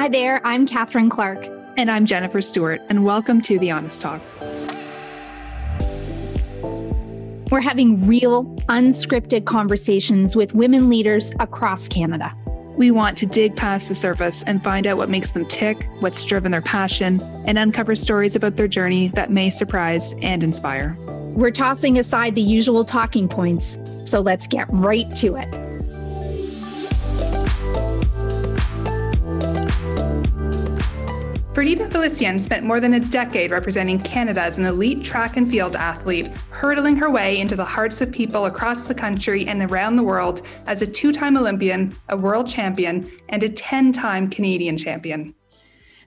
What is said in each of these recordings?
Hi there, I'm Catherine Clark. And I'm Jennifer Stewart, and welcome to The Honest Talk. We're having real, unscripted conversations with women leaders across Canada. We want to dig past the surface and find out what makes them tick, what's driven their passion, and uncover stories about their journey that may surprise and inspire. We're tossing aside the usual talking points, so let's get right to it. Perdita Felicien spent more than a decade representing Canada as an elite track and field athlete, hurtling her way into the hearts of people across the country and around the world as a two-time Olympian, a world champion, and a 10-time Canadian champion.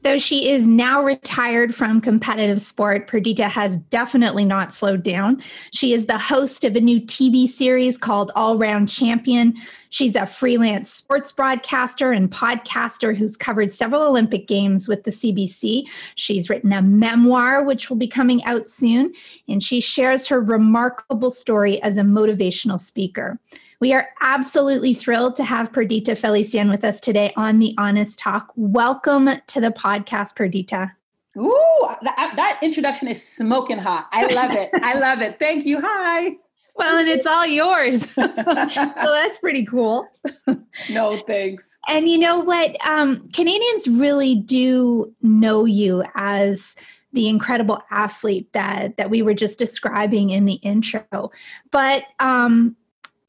Though she is now retired from competitive sport, Perdita has definitely not slowed down. She is the host of a new TV series called All Round Champion. She's a freelance sports broadcaster and podcaster who's covered several Olympic Games with the CBC. She's written a memoir, which will be coming out soon, and she shares her remarkable story as a motivational speaker. We are absolutely thrilled to have Perdita Felicien with us today on The Honest Talk. Welcome to the podcast, Perdita. Ooh, that introduction is smoking hot. I love it. I love it. Thank you. Hi. Well, and it's all yours. So that's pretty cool. No, thanks. And you know what? Canadians really do know you as the incredible athlete that we were just describing in the intro. But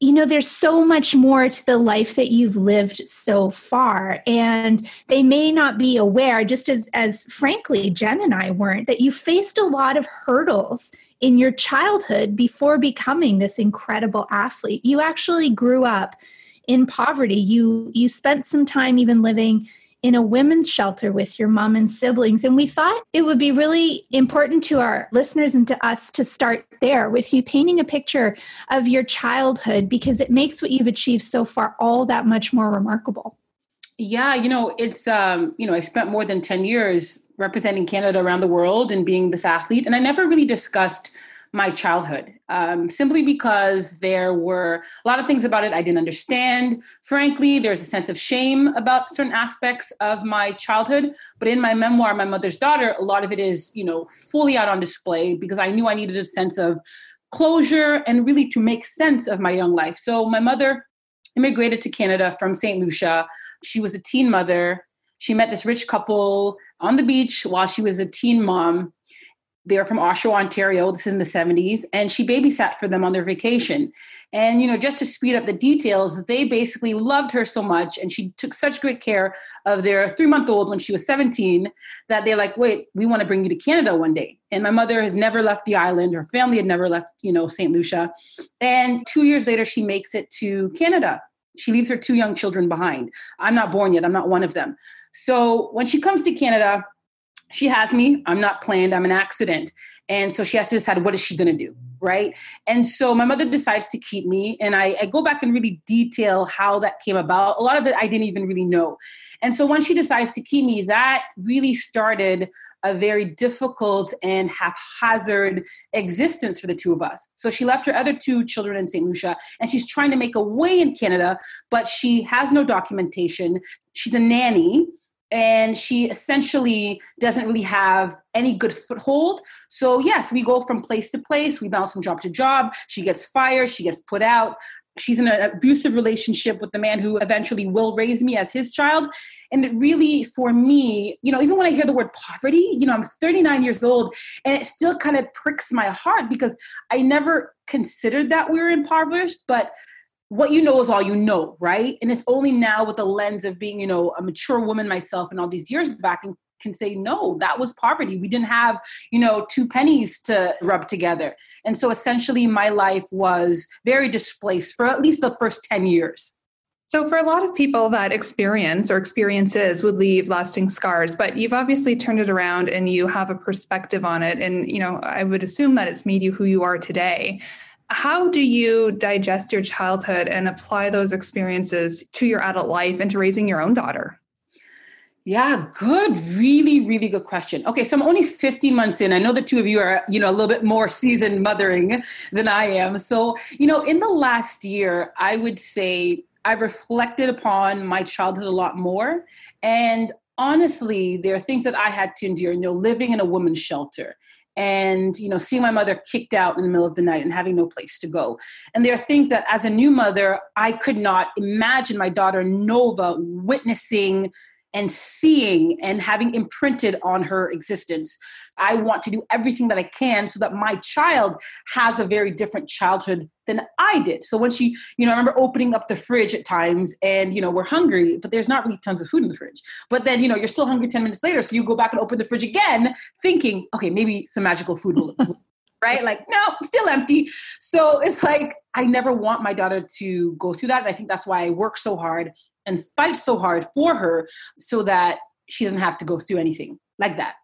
you know, there's so much more to the life that you've lived so far, and they may not be aware, just as frankly, Jen and I weren't, that you faced a lot of hurdles in your childhood before becoming this incredible athlete. You actually grew up in poverty. You spent some time even living in a women's shelter with your mom and siblings. And we thought it would be really important to our listeners and to us to start there with you painting a picture of your childhood, because it makes what you've achieved so far all that much more remarkable. Yeah, you know, it's, I spent more than 10 years representing Canada around the world and being this athlete. And I never really discussed my childhood, simply because there were a lot of things about it I didn't understand. Frankly, there's a sense of shame about certain aspects of my childhood. But in my memoir, My Mother's Daughter, a lot of it is, you know, fully out on display, because I knew I needed a sense of closure and really to make sense of my young life. So my mother immigrated to Canada from St. Lucia. She was a teen mother. She met this rich couple on the beach while she was a teen mom. They're from Oshawa, Ontario. This is in the 70s. And she babysat for them on their vacation. And, you know, just to speed up the details, they basically loved her so much. And she took such great care of their 3-month-old when she was 17 that they're like, wait, we want to bring you to Canada one day. And my mother has never left the island. Her family had never left, you know, St. Lucia. And 2 years later, she makes it to Canada. She leaves her 2 young children behind. I'm not born yet. I'm not one of them. So when she comes to Canada, she has me. I'm not planned. I'm an accident. And so she has to decide, what is she going to do? Right. And so my mother decides to keep me. And I go back and really detail how that came about. A lot of it I didn't even really know. And so when she decides to keep me, that really started a very difficult and haphazard existence for the 2 of us. So she left her other 2 children in St. Lucia, and she's trying to make a way in Canada, but she has no documentation. She's a nanny. And she essentially doesn't really have any good foothold. So yes, we go from place to place. We bounce from job to job. She gets fired. She gets put out. She's in an abusive relationship with the man who eventually will raise me as his child. And it really, for me, you know, even when I hear the word poverty, you know, I'm 39 years old, and it still kind of pricks my heart, because I never considered that we were impoverished, but what you know is all you know, right? And it's only now with the lens of being, you know, a mature woman myself and all these years back, and can say, no, that was poverty. We didn't have, you know, 2 pennies to rub together. And so essentially my life was very displaced for at least the first 10 years. So for a lot of people, that experience or experiences would leave lasting scars, but you've obviously turned it around and you have a perspective on it. And, you know, I would assume that it's made you who you are today. How do you digest your childhood and apply those experiences to your adult life and to raising your own daughter? Yeah, good. Really, really good question. Okay, so I'm only 15 months in. I know the 2 of you are, you know, a little bit more seasoned mothering than I am. So, you know, in the last year, I would say I reflected upon my childhood a lot more. And honestly, there are things that I had to endure, you know, living in a woman's shelter and, you know, seeing my mother kicked out in the middle of the night and having no place to go. And there are things that as a new mother, I could not imagine my daughter Nova witnessing and seeing and having imprinted on her existence. I want to do everything that I can so that my child has a very different childhood than I did. So when she, you know, I remember opening up the fridge at times and, you know, we're hungry, but there's not really tons of food in the fridge. But then, you know, you're still hungry 10 minutes later. So you go back and open the fridge again, thinking, okay, maybe some magical food will appear. Right? Like, no, still empty. So it's like, I never want my daughter to go through that. And I think that's why I work so hard and fight so hard for her so that she doesn't have to go through anything like that.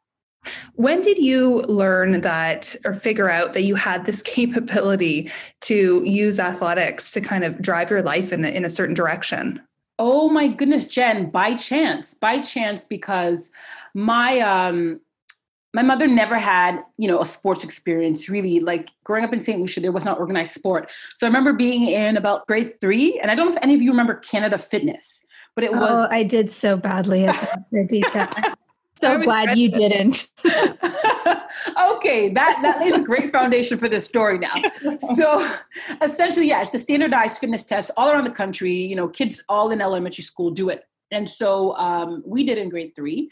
When did you learn that or figure out that you had this capability to use athletics to kind of drive your life in a certain direction? Oh my goodness, Jen, by chance, because my mother never had, you know, a sports experience really. Like growing up in St. Lucia, there was not organized sport. So I remember being in about grade 3, and I don't know if any of you remember Canada Fitness, but it was. Oh, I did so badly at that, Perdita. So glad you didn't. Okay, that lays a great foundation for this story now. So essentially, yeah, it's the standardized fitness test all around the country. You know, kids all in elementary school do it. And so we did in grade 3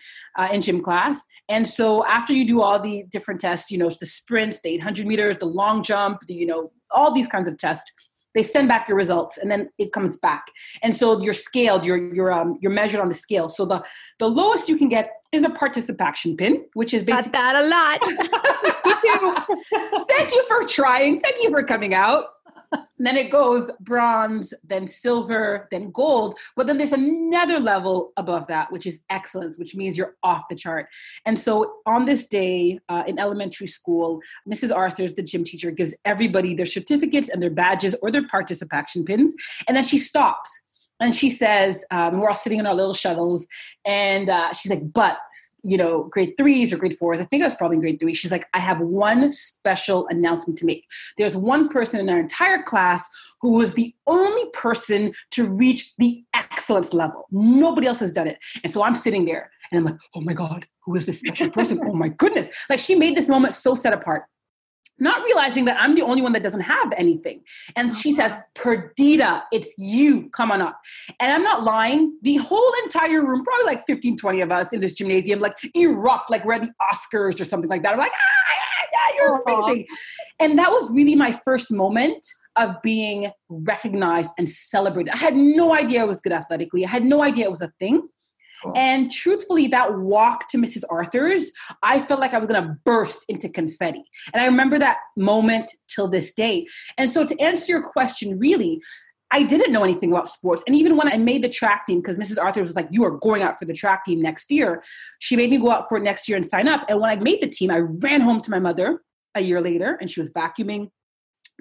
in gym class. And so after you do all the different tests, you know, it's the sprints, the 800 meters, the long jump, the, you know, all these kinds of tests, they send back your results and then it comes back. And so you're scaled, you're measured on the scale. So the lowest you can get is a participation pin, which is basically. Got that a lot. Thank you for trying. Thank you for coming out. And then it goes bronze, then silver, then gold. But then there's another level above that, which is excellence, which means you're off the chart. And so on this day in elementary school, Mrs. Arthurs, the gym teacher, gives everybody their certificates and their badges or their participation pins. And then she stops and she says, we're all sitting in our little shuttles. And she's like, but, you know, grade 3s or grade 4s. I think I was probably in grade 3. She's like, I have one special announcement to make. There's one person in our entire class who was the only person to reach the excellence level. Nobody else has done it. And so I'm sitting there and I'm like, oh my God, who is this special person? Oh my goodness. Like she made this moment so set apart, not realizing that I'm the only one that doesn't have anything. And she says, Perdita, it's you, come on up. And I'm not lying. The whole entire room, probably like 15, 20 of us in this gymnasium, like erupt, like we're at the Oscars or something like that. I'm like, ah, you're amazing. And that was really my first moment of being recognized and celebrated. I had no idea I was good athletically. I had no idea it was a thing. Cool. And truthfully, that walk to Mrs. Arthur's, I felt like I was going to burst into confetti. And I remember that moment till this day. And so to answer your question, really, I didn't know anything about sports. And even when I made the track team, because Mrs. Arthur was like, you are going out for the track team next year. She made me go out for it next year and sign up. And when I made the team, I ran home to my mother a year later and she was vacuuming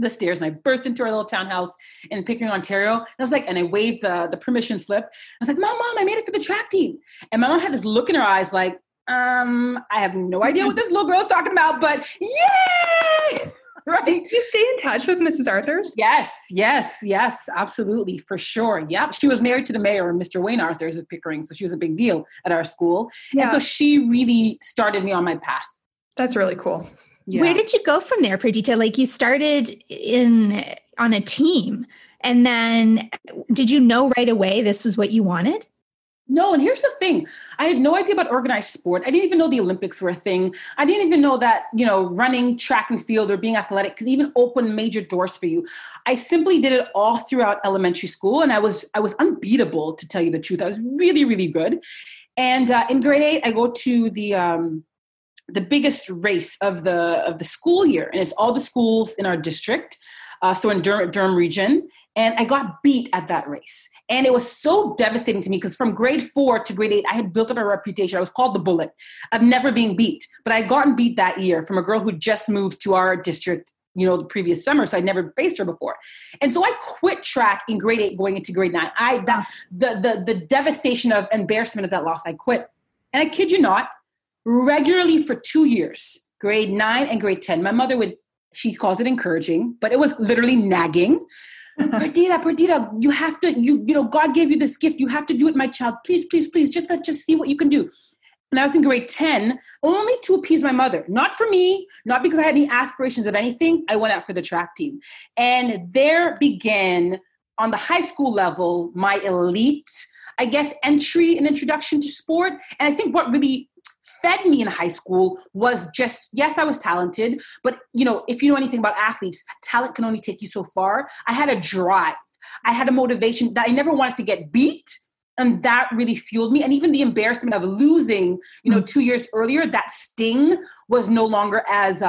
the stairs, and I burst into our little townhouse in Pickering, Ontario. And I was like, and I waved the permission slip. I was like, Mom, I made it for the track team. And my mom had this look in her eyes like, I have no idea what this little girl's talking about, but yay! Right? Did you stay in touch with Mrs. Arthurs? Yes, absolutely, for sure. Yep. She was married to the mayor, Mr. Wayne Arthurs of Pickering. So she was a big deal at our school. Yeah. And so she really started me on my path. That's really cool. Yeah. Where did you go from there, Perdita? Like you started on a team, and then did you know right away this was what you wanted? No, and here's the thing. I had no idea about organized sport. I didn't even know the Olympics were a thing. I didn't even know that, you know, running track and field or being athletic could even open major doors for you. I simply did it all throughout elementary school, and I was unbeatable, to tell you the truth. I was really, really good. And in grade 8, I go to the biggest race of the school year. And it's all the schools in our district. So in Durham region. And I got beat at that race. And it was so devastating to me because from grade 4 to grade 8, I had built up a reputation. I was called the bullet of never being beat, but I had gotten beat that year from a girl who just moved to our district, you know, the previous summer. So I'd never faced her before. And so I quit track in grade 8 going into grade 9. The devastation of embarrassment of that loss, I quit. And I kid you not, regularly for 2 years, grade 9 and grade 10. My mother she calls it encouraging, but it was literally nagging. Perdita, you have to, you know, God gave you this gift. You have to do it, my child. Please, please, please, let's see what you can do. And I was in grade 10, only to appease my mother. Not for me, not because I had any aspirations of anything. I went out for the track team. And there began, on the high school level, my elite, I guess, entry and introduction to sport. And I think what really fed me in high school was just, yes, I was talented, but you know, if you know anything about athletes, talent can only take you so far. I had a drive. I had a motivation that I never wanted to get beat. And that really fueled me. And even the embarrassment of losing, you know, 2 years earlier, that sting was no longer as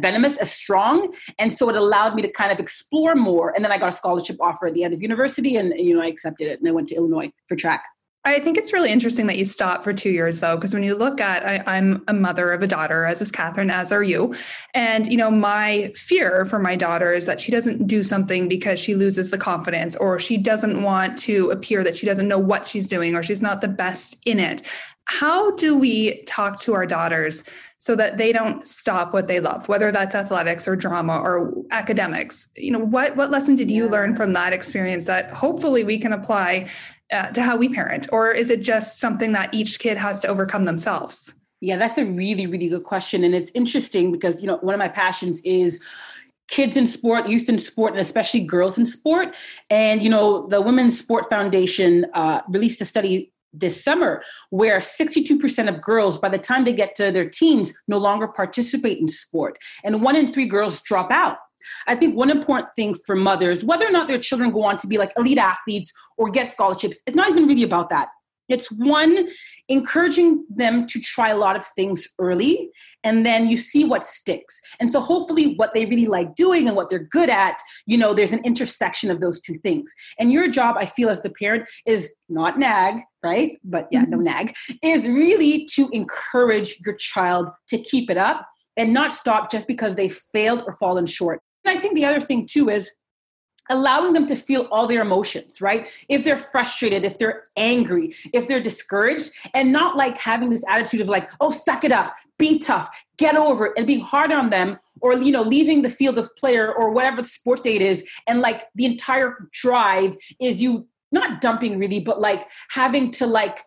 venomous, as strong. And so it allowed me to kind of explore more. And then I got a scholarship offer at the end of university and, you know, I accepted it and I went to Illinois for track. I think it's really interesting that you stopped for 2 years though, because when you look at, I'm a mother of a daughter, as is Catherine, as are you. And, you know, my fear for my daughter is that she doesn't do something because she loses the confidence, or she doesn't want to appear that she doesn't know what she's doing, or she's not the best in it. How do we talk to our daughters so that they don't stop what they love, whether that's athletics or drama or academics? You know, what lesson did you learn from that experience that hopefully we can apply to how we parent? Or is it just something that each kid has to overcome themselves? Yeah, that's a really, really good question. And it's interesting because, you know, one of my passions is kids in sport, youth in sport, and especially girls in sport. And, you know, the Women's Sport Foundation released a study this summer where 62% of girls, by the time they get to their teens, no longer participate in sport. And 1 in 3 girls drop out. I think one important thing for mothers, whether or not their children go on to be like elite athletes or get scholarships, it's not even really about that. It's one, encouraging them to try a lot of things early, and then you see what sticks. And so hopefully what they really like doing and what they're good at, you know, there's an intersection of those two things. And your job, I feel, as the parent is not nag, right? But yeah, no nag, is really to encourage your child to keep it up and not stop just because they failed or fallen short. And I think the other thing too is allowing them to feel all their emotions, right? If they're frustrated, if they're angry, if they're discouraged, and not like having this attitude of like, oh, suck it up, be tough, get over it, and being hard on them, or, you know, leaving the field of play or whatever the sports day it is. And like the entire drive is you not dumping really, but like having to like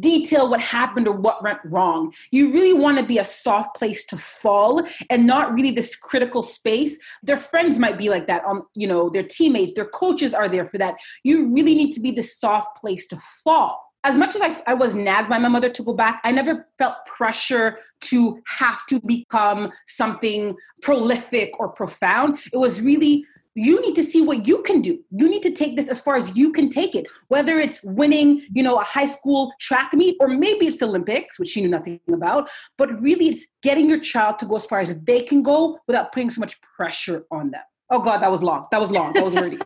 detail what happened or what went wrong. You really want to be a soft place to fall and not really this critical space. Their friends might be like that, you know, their teammates, their coaches are there for that. You really need to be this soft place to fall. As much as I was nagged by my mother to go back, I never felt pressure to have to become something prolific or profound. It was really, you need to see what you can do. You need to take this as far as you can take it, whether it's winning, you know, a high school track meet, or maybe it's the Olympics, which she knew nothing about, but really it's getting your child to go as far as they can go without putting so much pressure on them. Oh God, that was long. That was wordy.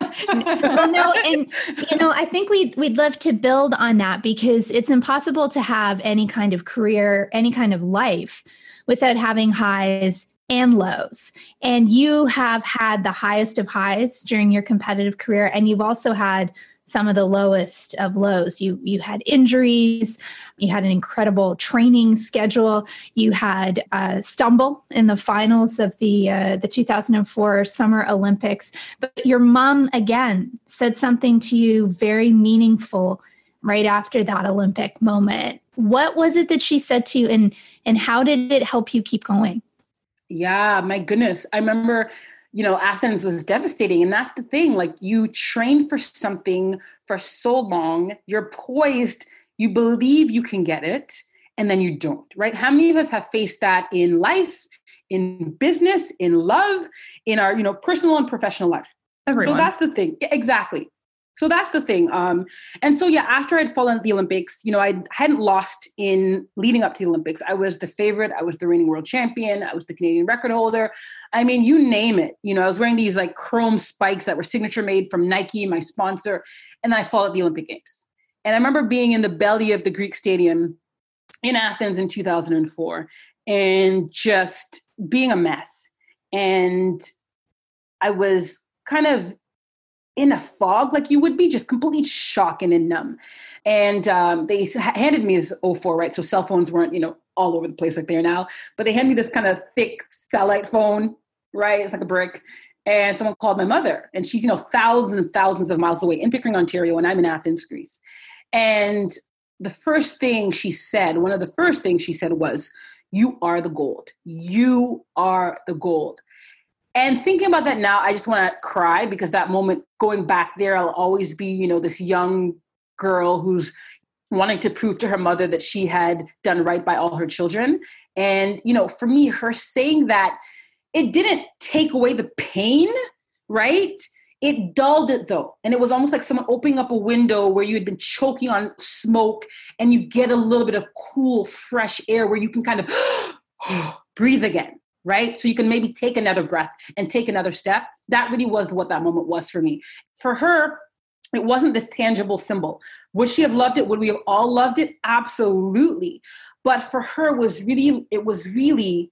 Well, no, and you know, I think we'd love to build on that, because it's impossible to have any kind of career, any kind of life, without having highs and lows. And you have had the highest of highs during your competitive career. And you've also had some of the lowest of lows. You had injuries, you had an incredible training schedule, you had a stumble in the finals of the 2004 Summer Olympics. But your mom, again, said something to you very meaningful right after that Olympic moment. What was it that she said to you, and how did it help you keep going? Yeah, my goodness. I remember, you know, Athens was devastating. And that's the thing, like you train for something for so long, you're poised, you believe you can get it, and then you don't, right? How many of us have faced that in life, in business, in love, in our, you know, personal and professional lives? Everyone. So that's the thing. Yeah, exactly. So that's the thing. And so, yeah, after I'd fallen at the Olympics, you know, I hadn't lost in leading up to the Olympics. I was the favorite. I was the reigning world champion. I was the Canadian record holder. I mean, you name it. You know, I was wearing these like chrome spikes that were signature made from Nike, my sponsor. And then I fall at the Olympic Games. And I remember being in the belly of the Greek stadium in Athens in 2004 and just being a mess. And I was kind of in a fog, like you would be, just completely shocking and numb. And they handed me this 04, right? So cell phones weren't, you know, all over the place like they are now, but they handed me this kind of thick satellite phone, right? It's like a brick. And someone called my mother, and she's, you know, thousands and thousands of miles away in Pickering, Ontario, and I'm in Athens, Greece. And the first thing she said, one of the first things she said was, "You are the gold. You are the gold." And thinking about that now, I just want to cry, because that moment, going back there, I'll always be, you know, this young girl who's wanting to prove to her mother that she had done right by all her children. And, you know, for me, her saying that, it didn't take away the pain, right? It dulled it, though. And it was almost like someone opening up a window where you had been choking on smoke, and you get a little bit of cool, fresh air where you can kind of breathe again, right? So you can maybe take another breath and take another step. That really was what that moment was for me. For her, it wasn't this tangible symbol. Would she have loved it? Would we have all loved it? Absolutely. But for her, it was really,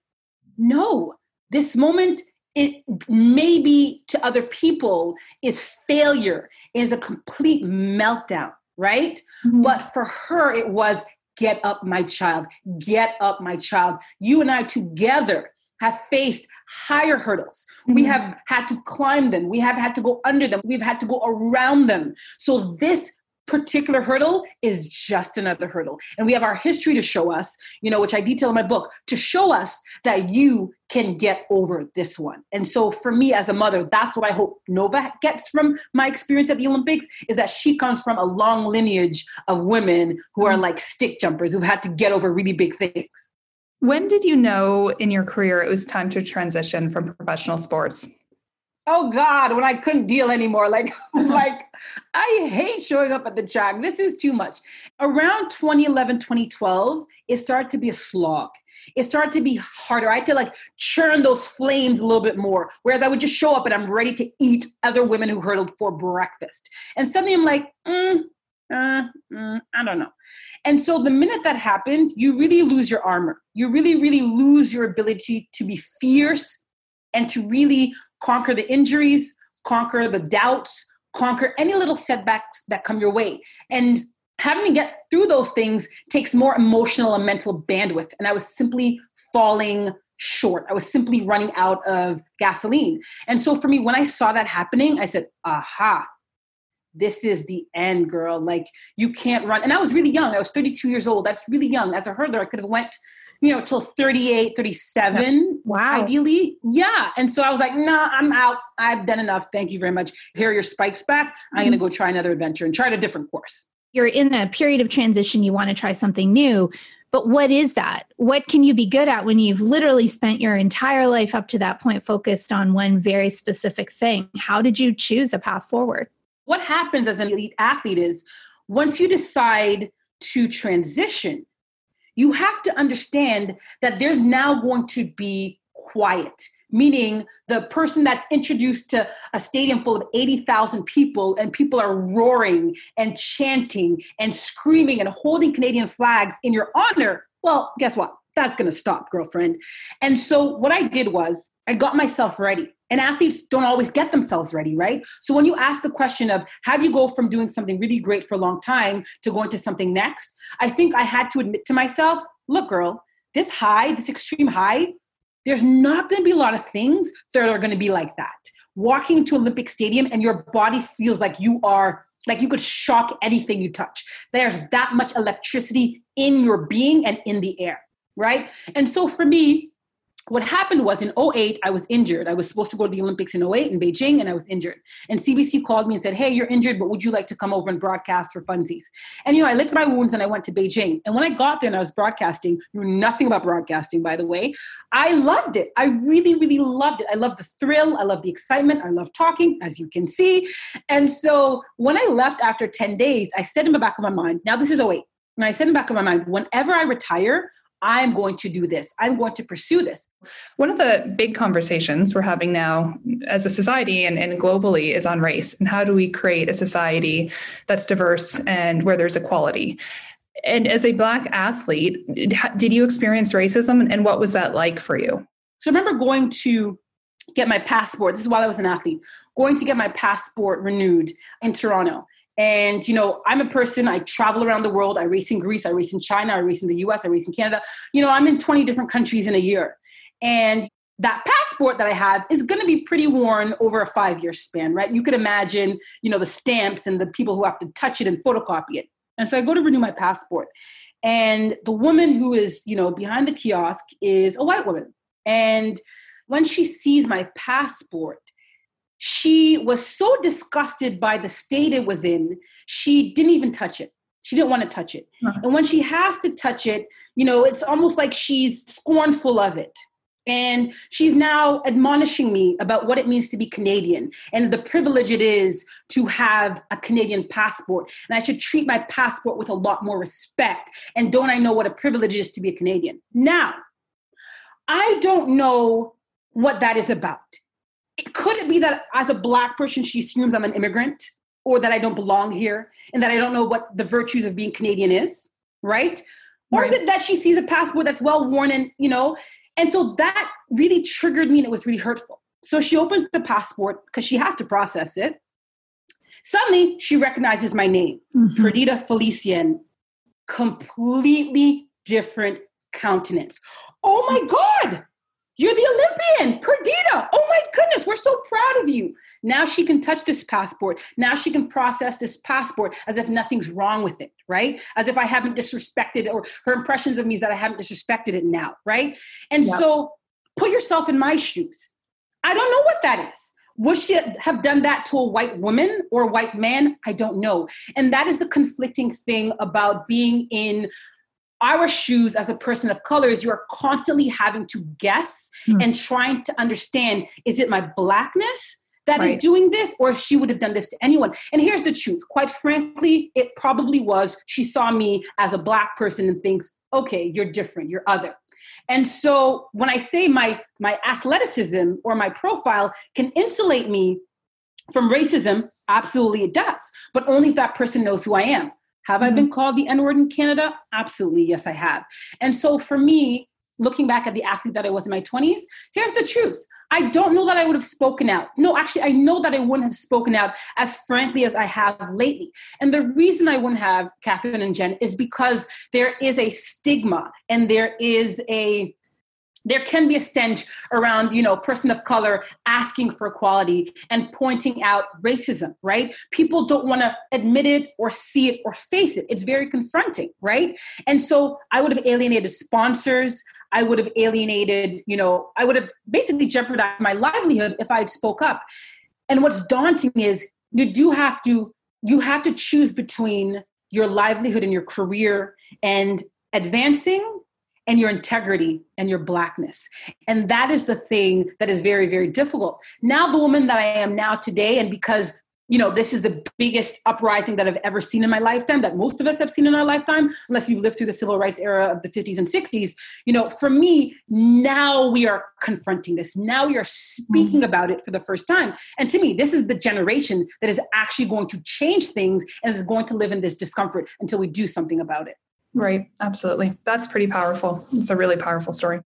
no. This moment, it maybe to other people is failure, is a complete meltdown, right? Mm-hmm. But for her, it was, get up, my child, get up, my child. You and I together have faced higher hurdles. Mm-hmm. We have had to climb them. We have had to go under them. We've had to go around them. So this particular hurdle is just another hurdle. And we have our history to show us, you know, which I detail in my book, to show us that you can get over this one. And so for me as a mother, that's what I hope Nova gets from my experience at the Olympics, is that she comes from a long lineage of women who are like stick jumpers, who've had to get over really big things. When did you know in your career it was time to transition from professional sports? Oh God, when I couldn't deal anymore, I hate showing up at the track. This is too much. Around 2011, 2012, it started to be a slog. It started to be harder. I had to churn those flames a little bit more, whereas I would just show up and I'm ready to eat other women who hurdled for breakfast. And suddenly I'm like, I don't know. And so the minute that happened, you really lose your armor. You really, really lose your ability to be fierce and to really conquer the injuries, conquer the doubts, conquer any little setbacks that come your way. And having to get through those things takes more emotional and mental bandwidth. And I was simply falling short. I was simply running out of gasoline. And so for me, when I saw that happening, I said, aha, this is the end, girl. You can't run. And I was really young. I was 32 years old. That's really young. As a hurdler, I could have went, till 38, 37, wow. Ideally. Yeah. And so I was like, nah, I'm out. I've done enough. Thank you very much. Here are your spikes back. I'm going to go try another adventure and try a different course. You're in a period of transition. You want to try something new, but what is that? What can you be good at when you've literally spent your entire life up to that point focused on one very specific thing? How did you choose a path forward? What happens as an elite athlete is once you decide to transition, you have to understand that there's now going to be quiet, meaning the person that's introduced to a stadium full of 80,000 people and people are roaring and chanting and screaming and holding Canadian flags in your honor. Well, guess what? That's going to stop, girlfriend. And so what I did was I got myself ready. And athletes don't always get themselves ready, right? So when you ask the question of how do you go from doing something really great for a long time to going to something next, I think I had to admit to myself, look, girl, this high, this extreme high, there's not going to be a lot of things that are going to be like that. Walking into Olympic Stadium and your body feels like you are, like you could shock anything you touch. There's that much electricity in your being and in the air, right? And so for me, what happened was in 2008, I was injured. I was supposed to go to the Olympics in 2008 in Beijing, and I was injured. And CBC called me and said, hey, you're injured, but would you like to come over and broadcast for funsies? And, I licked my wounds and I went to Beijing. And when I got there and I was broadcasting, knew nothing about broadcasting, by the way, I loved it. I really, really loved it. I loved the thrill. I loved the excitement. I loved talking, as you can see. And so when I left after 10 days, I said in the back of my mind, now this is 2008, and I said in the back of my mind, whenever I retire, I'm going to do this. I'm going to pursue this. One of the big conversations we're having now as a society and globally is on race and how do we create a society that's diverse and where there's equality. And as a Black athlete, did you experience racism and what was that like for you? So I remember going to get my passport. This is while I was an athlete, going to get my passport renewed in Toronto. And, I'm a person, I travel around the world. I race in Greece, I race in China, I race in the US, I race in Canada. I'm in 20 different countries in a year. And that sport that I have is going to be pretty worn over a 5-year span, right? You could imagine, you know, the stamps and the people who have to touch it and photocopy it. And so I go to renew my passport, and the woman who is, you know, behind the kiosk is a white woman. And when she sees my passport, she was so disgusted by the state it was in, she didn't even touch it. She didn't want to touch it. And when she has to touch it, you know, it's almost like she's scornful of it. And she's now admonishing me about what it means to be Canadian and the privilege it is to have a Canadian passport. And I should treat my passport with a lot more respect. And don't I know what a privilege it is to be a Canadian? Now, I don't know what that is about. Could it be that as a Black person, she assumes I'm an immigrant or that I don't belong here and that I don't know what the virtues of being Canadian is, right? Or is it that she sees a passport that's well worn and, you know, and so that really triggered me and it was really hurtful. So she opens the passport because she has to process it. Suddenly she recognizes my name, Perdita Felicien, completely different countenance. Oh my God, you're the Olympian, Perdita. Oh my goodness, we're so proud of you. Now she can touch this passport. Now she can process this passport as if nothing's wrong with it, right? As if I haven't disrespected, or her impressions of me is that I haven't disrespected it now, right? And so put yourself in my shoes. I don't know what that is. Would she have done that to a white woman or a white man? I don't know. And that is the conflicting thing about being in our shoes as a person of color, is you're constantly having to guess and trying to understand, is it my Blackness that is doing this, or if she would have done this to anyone? And here's the truth. Quite frankly, it probably was. She saw me as a Black person and thinks, okay, you're different, you're other. And so when I say my athleticism or my profile can insulate me from racism, absolutely it does. But only if that person knows who I am. Have I been called the N-word in Canada? Absolutely, yes, I have. And so for me, looking back at the athlete that I was in my 20s, here's the truth. I don't know that I would have spoken out. No, actually, I know that I wouldn't have spoken out as frankly as I have lately. And the reason I wouldn't have, Catherine and Jen, is because there is a stigma and there can be a stench around, you know, person of color asking for equality and pointing out racism, right? People don't want to admit it or see it or face it. It's very confronting, right? And so I would have alienated sponsors. I would have alienated, you know, I would have basically jeopardized my livelihood if I had spoke up. And what's daunting is you have to choose between your livelihood and your career and advancing and your integrity and your Blackness. And that is the thing that is very, very difficult. Now, the woman that I am now today, and because, you know, this is the biggest uprising that I've ever seen in my lifetime, that most of us have seen in our lifetime, unless you've lived through the civil rights era of the 50s and 60s, you know, for me, now we are confronting this. Now we are speaking about it for the first time. And to me, this is the generation that is actually going to change things and is going to live in this discomfort until we do something about it. Right. Absolutely. That's pretty powerful. It's a really powerful story.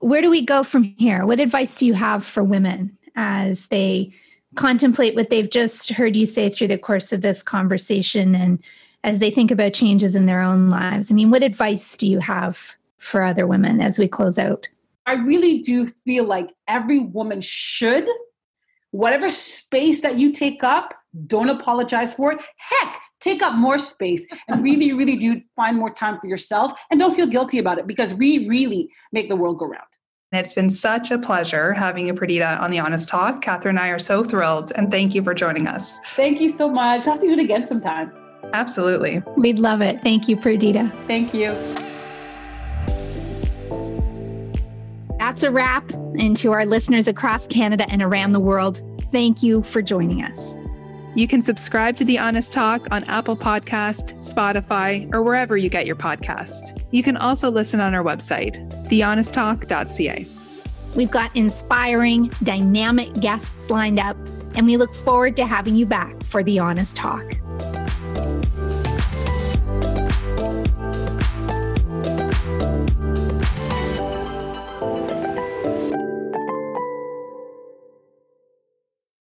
Where do we go from here? What advice do you have for women as they contemplate what they've just heard you say through the course of this conversation and as they think about changes in their own lives? I mean, what advice do you have for other women as we close out? I really do feel like every woman should, whatever space that you take up, don't apologize for it. Heck, take up more space and really, really do find more time for yourself and don't feel guilty about it, because we really make the world go round. It's been such a pleasure having you, Perdita, on The Honest Talk. Catherine and I are so thrilled, and thank you for joining us. Thank you so much. We'll have to do it again sometime. Absolutely. We'd love it. Thank you, Perdita. Thank you. That's a wrap. And to our listeners across Canada and around the world, thank you for joining us. You can subscribe to The Honest Talk on Apple Podcasts, Spotify, or wherever you get your podcast. You can also listen on our website, thehonesttalk.ca. We've got inspiring, dynamic guests lined up, and we look forward to having you back for The Honest Talk.